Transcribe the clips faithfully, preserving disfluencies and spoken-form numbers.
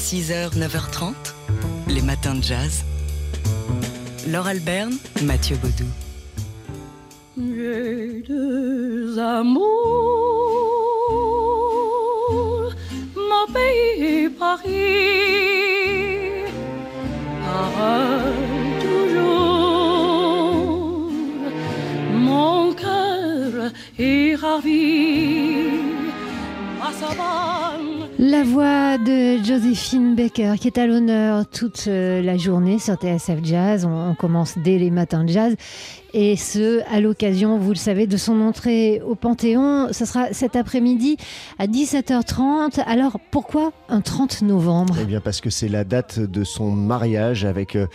six heures, neuf heures trente, les matins de jazz. Laure Alberne, Mathieu Baudou. J'ai deux amours, mon pays et Paris. Par toujours, mon cœur est ravi. Ma savane. La voix de Joséphine Baker qui est à l'honneur toute la journée sur T S F Jazz. On, on commence dès les matins de jazz et ce, à l'occasion, vous le savez, de son entrée au Panthéon. Ce sera cet après-midi à dix-sept heures trente. Alors, pourquoi un trente novembre? Eh bien, parce que c'est la date de son mariage avec euh,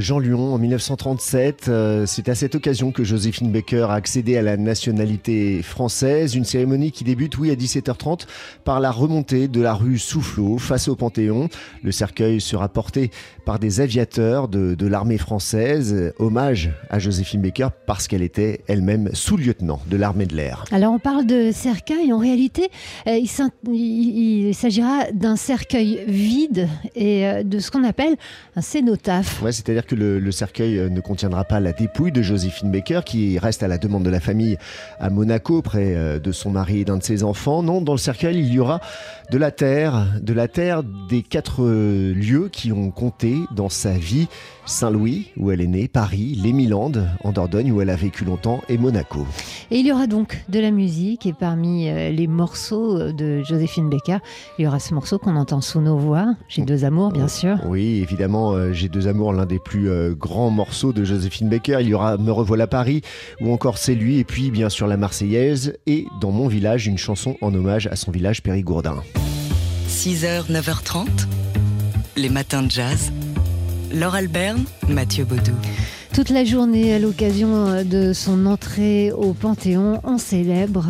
Jean Lyon en mille neuf cent trente-sept. Euh, c'est à cette occasion que Joséphine Baker a accédé à la nationalité française. Une cérémonie qui débute, oui, à dix-sept heures trente par la remontée de la rue Soufflot face au Panthéon. Le cercueil sera porté par des aviateurs de, de l'armée française. Hommage à Joséphine Baker parce qu'elle était elle-même sous-lieutenant de l'armée de l'air. Alors on parle de cercueil. En réalité, euh, il, il, il s'agira d'un cercueil vide et euh, de ce qu'on appelle un cénotaphe. Ouais, c'est-à-dire que le, le cercueil ne contiendra pas la dépouille de Joséphine Baker qui reste à la demande de la famille à Monaco près de son mari et d'un de ses enfants. Non, dans le cercueil, il y aura de la terre, de la terre des quatre lieux qui ont compté dans sa vie: Saint-Louis, où elle est née, Paris, les Milandes, en Dordogne, où elle a vécu longtemps, et Monaco. Et il y aura donc de la musique, et parmi les morceaux de Joséphine Baker, il y aura ce morceau qu'on entend sous nos voix, J'ai deux amours, bien sûr. Oui, évidemment, J'ai deux amours, l'un des plus grands morceaux de Joséphine Baker. Il y aura Me revoilà Paris, ou encore C'est lui, et puis bien sûr la Marseillaise, et Dans mon village, une chanson en hommage à son village périgourdin. six heures, neuf heures trente, les matins de jazz. Laure Alberne, Mathieu Baudou. Toute la journée, à l'occasion de son entrée au Panthéon, on célèbre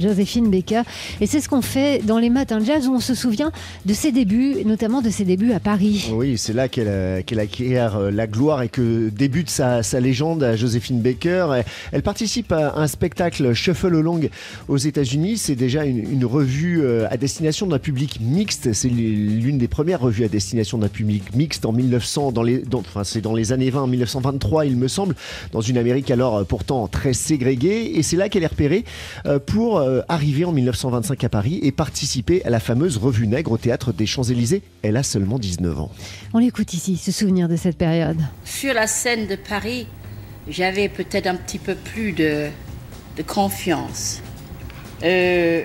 Joséphine Baker. Et c'est ce qu'on fait dans les matins de jazz où on se souvient de ses débuts, notamment de ses débuts à Paris. Oui, c'est là qu'elle, qu'elle acquiert la gloire et que débute sa, sa légende à Joséphine Baker. Elle, elle participe à un spectacle Shuffle Along aux États-Unis. C'est déjà une, une revue à destination d'un public mixte. C'est l'une des premières revues à destination d'un public mixte en mille neuf cents, dans les, dans, enfin, c'est dans les années vingt, mille neuf cent vingt-trois. Il me semble, dans une Amérique alors pourtant très ségrégée, et c'est là qu'elle est repérée pour arriver en mille neuf cent vingt-cinq à Paris et participer à la fameuse Revue Nègre au théâtre des Champs-Élysées. Elle a seulement dix-neuf ans. On l'écoute ici, se souvenir de cette période. Sur la scène de Paris, j'avais peut-être un petit peu plus de, de confiance. Euh,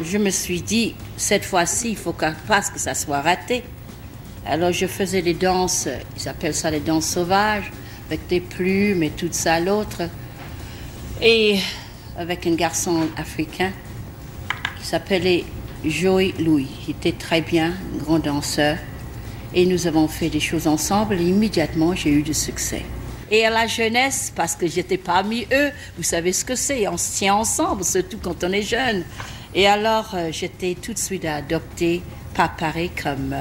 je me suis dit, cette fois-ci, il faut qu'à passe que ça soit raté. Alors je faisais des danses, ils appellent ça les danses sauvages, avec des plumes et tout ça, l'autre. Et avec un garçon africain qui s'appelait Joey Louis. Il était très bien, un grand danseur. Et nous avons fait des choses ensemble et immédiatement j'ai eu du succès. Et à la jeunesse, parce que j'étais parmi eux, vous savez ce que c'est, on se tient ensemble, surtout quand on est jeune. Et alors j'étais tout de suite adoptée par Paris comme...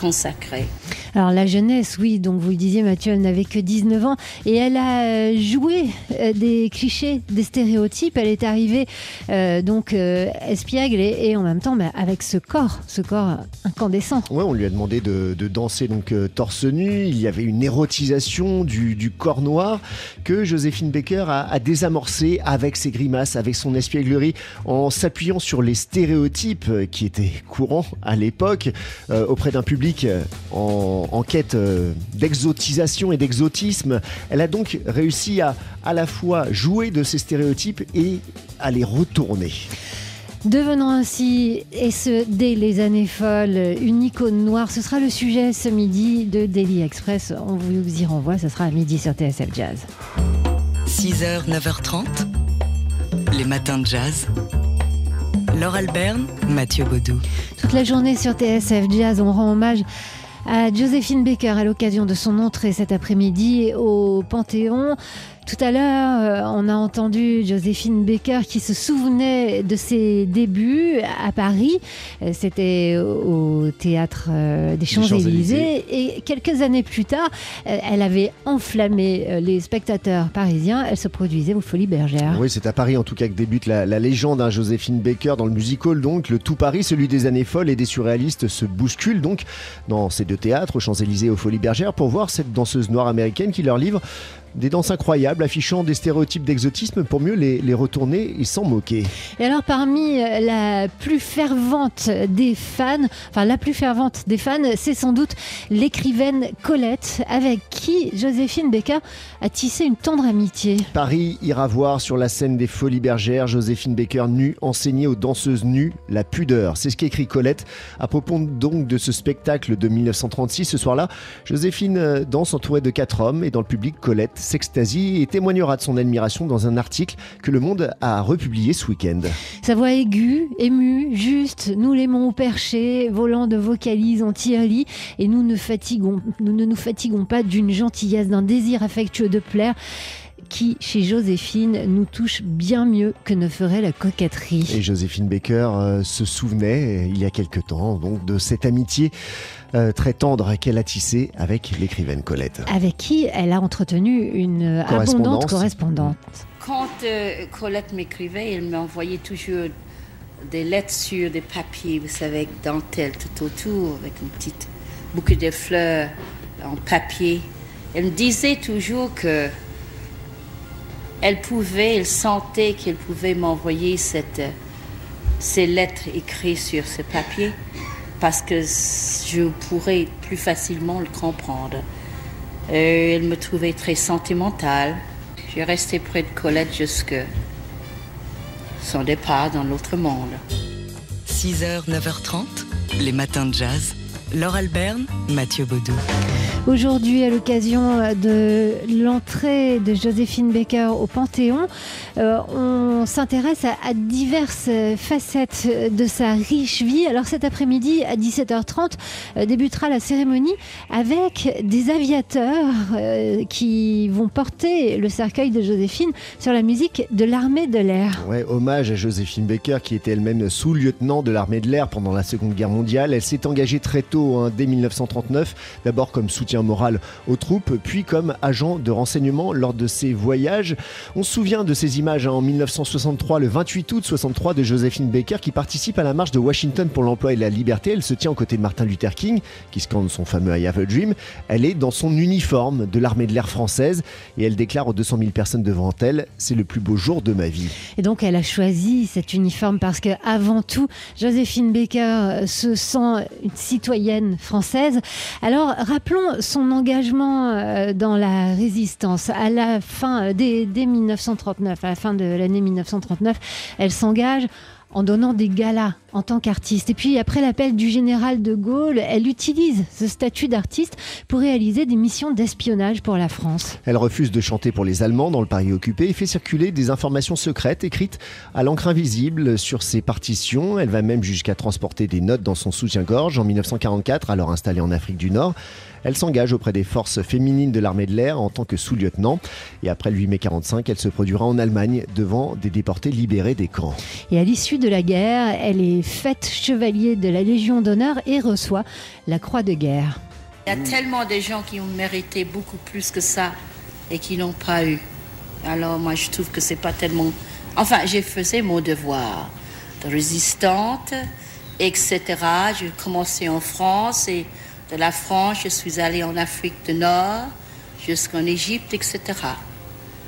consacrée. Alors la jeunesse, oui, donc vous le disiez Mathieu, elle n'avait que dix-neuf ans et elle a joué des clichés, des stéréotypes. Elle est arrivée euh, donc euh, espiègle et, et en même temps bah, avec ce corps, ce corps incandescent. Ouais, on lui a demandé de, de danser donc euh, torse nu. Il y avait une érotisation du, du corps noir que Joséphine Baker a, a désamorcé avec ses grimaces, avec son espièglerie, en s'appuyant sur les stéréotypes qui étaient courants à l'époque euh, auprès d'un public En, en quête d'exotisation et d'exotisme. Elle a donc réussi à à la fois jouer de ces stéréotypes et à les retourner. Devenant ainsi, et ce dès les années folles, une icône noire. Ce sera le sujet ce midi de Daily Express. On vous y renvoie, ce sera à midi sur T S F Jazz. six heures, neuf heures trente, les matins de jazz. Laure Alberne, Mathieu Baudou. Toute la journée sur T S F Jazz, on rend hommage à Joséphine Baker à l'occasion de son entrée cet après-midi au Panthéon. Tout à l'heure, on a entendu Joséphine Baker qui se souvenait de ses débuts à Paris. C'était au Théâtre des Champs-Élysées. Et quelques années plus tard, elle avait enflammé les spectateurs parisiens. Elle se produisait aux Folies Bergère. Oui, c'est à Paris en tout cas que débute la, la légende hein, Joséphine Baker dans le musical. Donc, le tout Paris, celui des années folles et des surréalistes se bouscule donc dans ces deux théâtres, aux Champs-Élysées et aux Folies Bergère, pour voir cette danseuse noire américaine qui leur livre des danses incroyables, affichant des stéréotypes d'exotisme pour mieux les, les retourner et s'en moquer. Et alors parmi la plus fervente des fans, enfin la plus fervente des fans, c'est sans doute l'écrivaine Colette, avec qui Joséphine Baker a tissé une tendre amitié. Paris ira voir sur la scène des Folies Bergères Joséphine Baker nue, enseignée aux danseuses nues la pudeur. C'est ce qu'écrit Colette à propos donc de ce spectacle de mille neuf cent trente-six. Ce soir-là, Joséphine danse entourée de quatre hommes et dans le public, Colette s'extasie et témoignera de son admiration dans un article que Le Monde a republié ce week-end. Sa voix aiguë, émue, juste, nous l'aimons au perché, volant de vocalises en tirelire, et nous ne, fatiguons, nous ne nous fatiguons pas d'une gentillesse, d'un désir affectueux de plaire, qui, chez Joséphine, nous touche bien mieux que ne ferait la coquetterie. Et Joséphine Baker euh, se souvenait, euh, il y a quelque temps, donc, de cette amitié euh, très tendre qu'elle a tissée avec l'écrivaine Colette. Avec qui elle a entretenu une correspondance. abondante correspondante. Quand euh, Colette m'écrivait, elle m'envoyait toujours des lettres sur des papiers, vous savez, avec dentelle tout autour, avec une petite bouquet de fleurs en papier. Elle me disait toujours que Elle pouvait, elle sentait qu'elle pouvait m'envoyer cette, ces lettres écrites sur ce papier parce que je pourrais plus facilement le comprendre. Et elle me trouvait très sentimentale. J'ai resté près de Colette jusqu'à son départ dans l'autre monde. six heures, neuf heures trente, les matins de jazz. Laure Alberne, Mathieu Baudou. Aujourd'hui, à l'occasion de l'entrée de Joséphine Baker au Panthéon, euh, on s'intéresse à, à diverses facettes de sa riche vie. Alors cet après-midi, à dix-sept heures trente, euh, débutera la cérémonie avec des aviateurs euh, qui vont porter le cercueil de Joséphine sur la musique de l'armée de l'air. Ouais, hommage à Joséphine Baker qui était elle-même sous-lieutenant de l'armée de l'air pendant la Seconde Guerre mondiale. Elle s'est engagée très tôt, hein, dès mille neuf cent trente-neuf, d'abord comme soutien morale aux troupes, puis comme agent de renseignement lors de ses voyages. On se souvient de ces images hein, en mille neuf cent soixante-trois, le vingt-huit août soixante-trois, de Joséphine Baker qui participe à la marche de Washington pour l'emploi et la liberté. Elle se tient aux côtés de Martin Luther King qui scande son fameux I Have a Dream. Elle est dans son uniforme de l'armée de l'air française et elle déclare aux deux cent mille personnes devant elle: c'est le plus beau jour de ma vie. Et donc elle a choisi cet uniforme parce que avant tout, Joséphine Baker se sent une citoyenne française. Alors rappelons son engagement dans la résistance. À la fin, dès, dès mille neuf cent trente-neuf, à la fin de l'année mille neuf cent trente-neuf, elle s'engage en donnant des galas en tant qu'artiste. Et puis, après l'appel du général de Gaulle, elle utilise ce statut d'artiste pour réaliser des missions d'espionnage pour la France. Elle refuse de chanter pour les Allemands dans le Paris occupé et fait circuler des informations secrètes écrites à l'encre invisible sur ses partitions. Elle va même jusqu'à transporter des notes dans son soutien-gorge. En mille neuf cent quarante-quatre, alors installée en Afrique du Nord, elle s'engage auprès des forces féminines de l'armée de l'air en tant que sous-lieutenant. Et après le huit mai quarante-cinq, elle se produira en Allemagne devant des déportés libérés des camps. Et à l'issue de la guerre, elle est faite chevalier de la Légion d'honneur et reçoit la Croix de guerre. Il y a tellement de gens qui ont mérité beaucoup plus que ça et qui n'ont pas eu. Alors moi, je trouve que c'est pas tellement... Enfin, j'ai fait mon devoir de résistante, et cetera. J'ai commencé en France et... de la France, je suis allée en Afrique du Nord, jusqu'en Égypte, et cetera.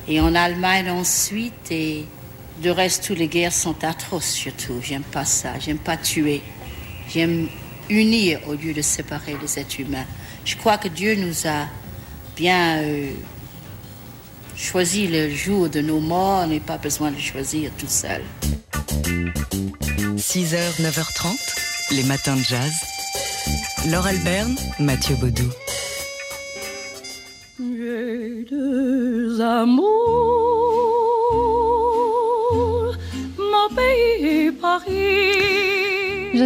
Et en Allemagne ensuite, et de reste, toutes les guerres sont atroces, je trouve. J'aime pas ça, j'aime pas tuer. J'aime unir au lieu de séparer les êtres humains. Je crois que Dieu nous a bien euh, choisi le jour de nos morts, on n'a pas besoin de choisir tout seul. six heures, neuf heures trente, les matins de jazz. Laure Alberne, Mathieu Baudou. J'ai deux amours, mon pays et Paris.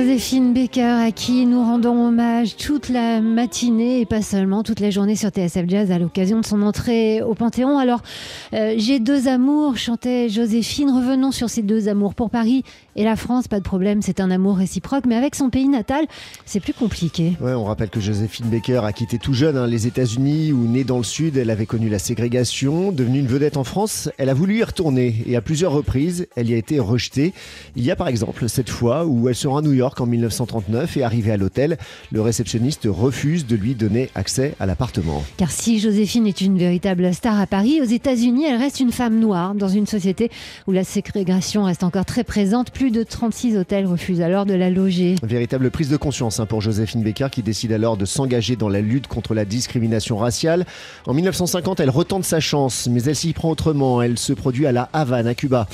Joséphine Baker, à qui nous rendons hommage toute la matinée et pas seulement, toute la journée sur T S F Jazz à l'occasion de son entrée au Panthéon. Alors, euh, j'ai deux amours, chantait Joséphine. Revenons sur ces deux amours. Pour Paris et la France, pas de problème, c'est un amour réciproque, mais avec son pays natal, c'est plus compliqué. Ouais, on rappelle que Joséphine Baker a quitté tout jeune hein, les États-Unis ou née dans le Sud. Elle avait connu la ségrégation, devenue une vedette en France. Elle a voulu y retourner et à plusieurs reprises, elle y a été rejetée. Il y a par exemple cette fois où elle se rend à New York en mille neuf cent trente-neuf et arrivée à l'hôtel, le réceptionniste refuse de lui donner accès à l'appartement. Car si Joséphine est une véritable star à Paris, aux États-Unis, elle reste une femme noire dans une société où la ségrégation reste encore très présente. Plus de trente-six hôtels refusent alors de la loger. Véritable prise de conscience pour Joséphine Baker qui décide alors de s'engager dans la lutte contre la discrimination raciale. En mille neuf cent cinquante, elle retente sa chance, mais elle s'y prend autrement. Elle se produit à la Havane, à Cuba.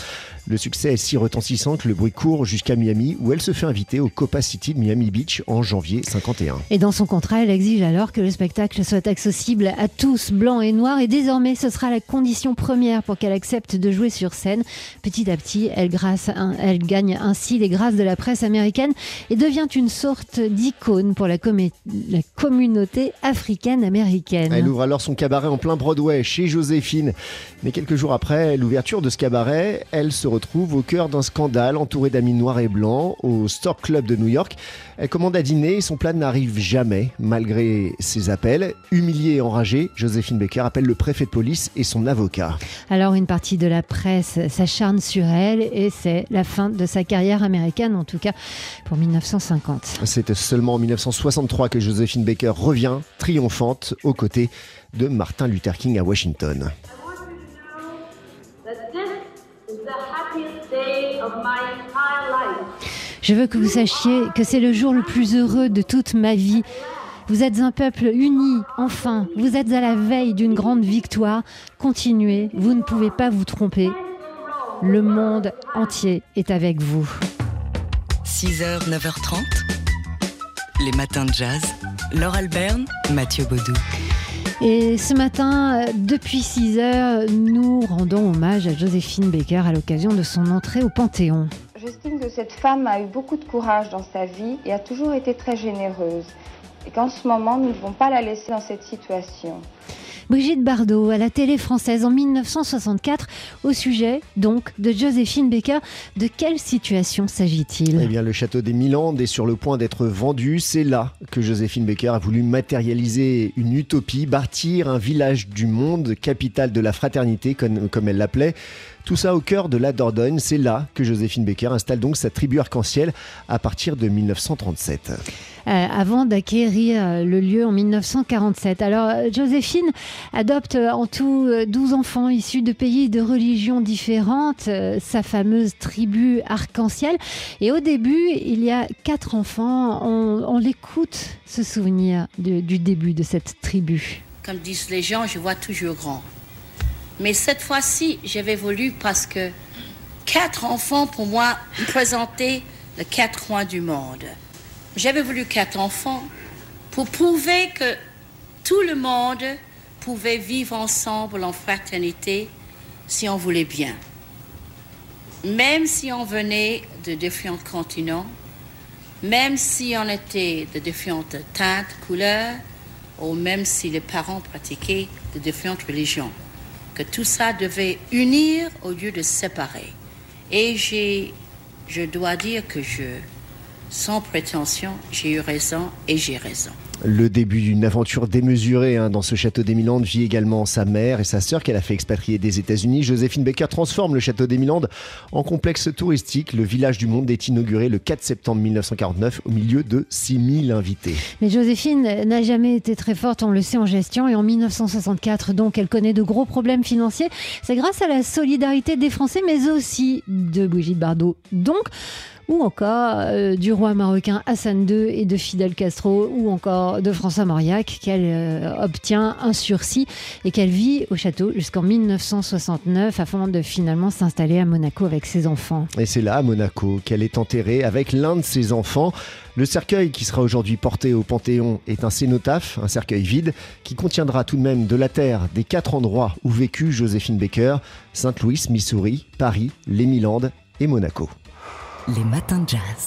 Le succès est si retentissant que le bruit court jusqu'à Miami où elle se fait inviter au Copa City de Miami Beach en janvier cinquante et un. Et dans son contrat, elle exige alors que le spectacle soit accessible à tous, blancs et noirs. Et désormais, ce sera la condition première pour qu'elle accepte de jouer sur scène. Petit à petit, elle, grâce à, elle gagne ainsi les grâces de la presse américaine et devient une sorte d'icône pour la, comé- la communauté africaine-américaine. Elle ouvre alors son cabaret en plein Broadway chez Joséphine. Mais quelques jours après l'ouverture de ce cabaret, elle se retrouve au cœur d'un scandale, entourée d'amis noirs et blancs au Stork Club de New York. Elle commande à dîner et son plat n'arrive jamais malgré ses appels. Humiliée et enragée, Joséphine Baker appelle le préfet de police et son avocat. Alors une partie de la presse s'acharne sur elle et c'est la fin de sa carrière américaine, en tout cas pour mille neuf cent cinquante. C'était seulement en mille neuf cent soixante-trois que Joséphine Baker revient triomphante aux côtés de Martin Luther King à Washington. Je veux que vous sachiez que c'est le jour le plus heureux de toute ma vie. Vous êtes un peuple uni, enfin. Vous êtes à la veille d'une grande victoire. Continuez, vous ne pouvez pas vous tromper. Le monde entier est avec vous. six heures, neuf heures trente, les matins de jazz. Laure Alberne, Mathieu Baudou. Et ce matin, depuis six heures, nous rendons hommage à Joséphine Baker à l'occasion de son entrée au Panthéon. J'estime que cette femme a eu beaucoup de courage dans sa vie et a toujours été très généreuse. Et qu'en ce moment, nous ne devons pas la laisser dans cette situation. Brigitte Bardot à la télé française en mille neuf cent soixante-quatre, au sujet donc de Joséphine Baker. De quelle situation s'agit-il ? Eh bien, le château des Milandes est sur le point d'être vendu. C'est là que Joséphine Baker a voulu matérialiser une utopie, bâtir un village du monde, capitale de la fraternité comme, comme elle l'appelait. Tout ça au cœur de la Dordogne. C'est là que Joséphine Baker installe donc sa tribu arc-en-ciel à partir de mille neuf cent trente-sept. Euh, avant d'acquérir le lieu en mille neuf cent quarante-sept. Alors, Joséphine adopte en tout douze enfants issus de pays et de religions différentes, euh, sa fameuse tribu arc-en-ciel. Et au début, il y a quatre enfants. On, on l'écoute se souvenir de, du début de cette tribu. Comme disent les gens, je vois toujours grand. Mais cette fois-ci, j'avais voulu, parce que quatre enfants, pour moi, présentaient les quatre coins du monde. J'avais voulu quatre enfants pour prouver que tout le monde pouvait vivre ensemble en fraternité si on voulait bien. Même si on venait de différents continents, même si on était de différentes teintes, couleurs, ou même si les parents pratiquaient de différentes religions. Que tout ça devait unir au lieu de séparer. Et j'ai, je dois dire que je, sans prétention, j'ai eu raison et j'ai raison. Le début d'une aventure démesurée hein, dans ce château des Milandes vit également sa mère et sa sœur qu'elle a fait expatrier des États-Unis. Joséphine Baker transforme le château des Milandes en complexe touristique. Le village du monde est inauguré le quatre septembre mille neuf cent quarante-neuf au milieu de six mille invités. Mais Joséphine n'a jamais été très forte, on le sait, en gestion. Et en mille neuf cent soixante-quatre, donc, elle connaît de gros problèmes financiers. C'est grâce à la solidarité des Français, mais aussi de Brigitte Bardot. Donc, ou encore euh, du roi marocain Hassan deux et de Fidel Castro, ou encore de François Mauriac, qu'elle euh, obtient un sursis et qu'elle vit au château jusqu'en mille neuf cent soixante-neuf afin de finalement s'installer à Monaco avec ses enfants. Et c'est là, à Monaco, qu'elle est enterrée avec l'un de ses enfants. Le cercueil qui sera aujourd'hui porté au Panthéon est un cénotaphe, un cercueil vide, qui contiendra tout de même de la terre des quatre endroits où vécut Joséphine Baker, Saint-Louis, Missouri, Paris, les Milandes et Monaco. Les matins de jazz.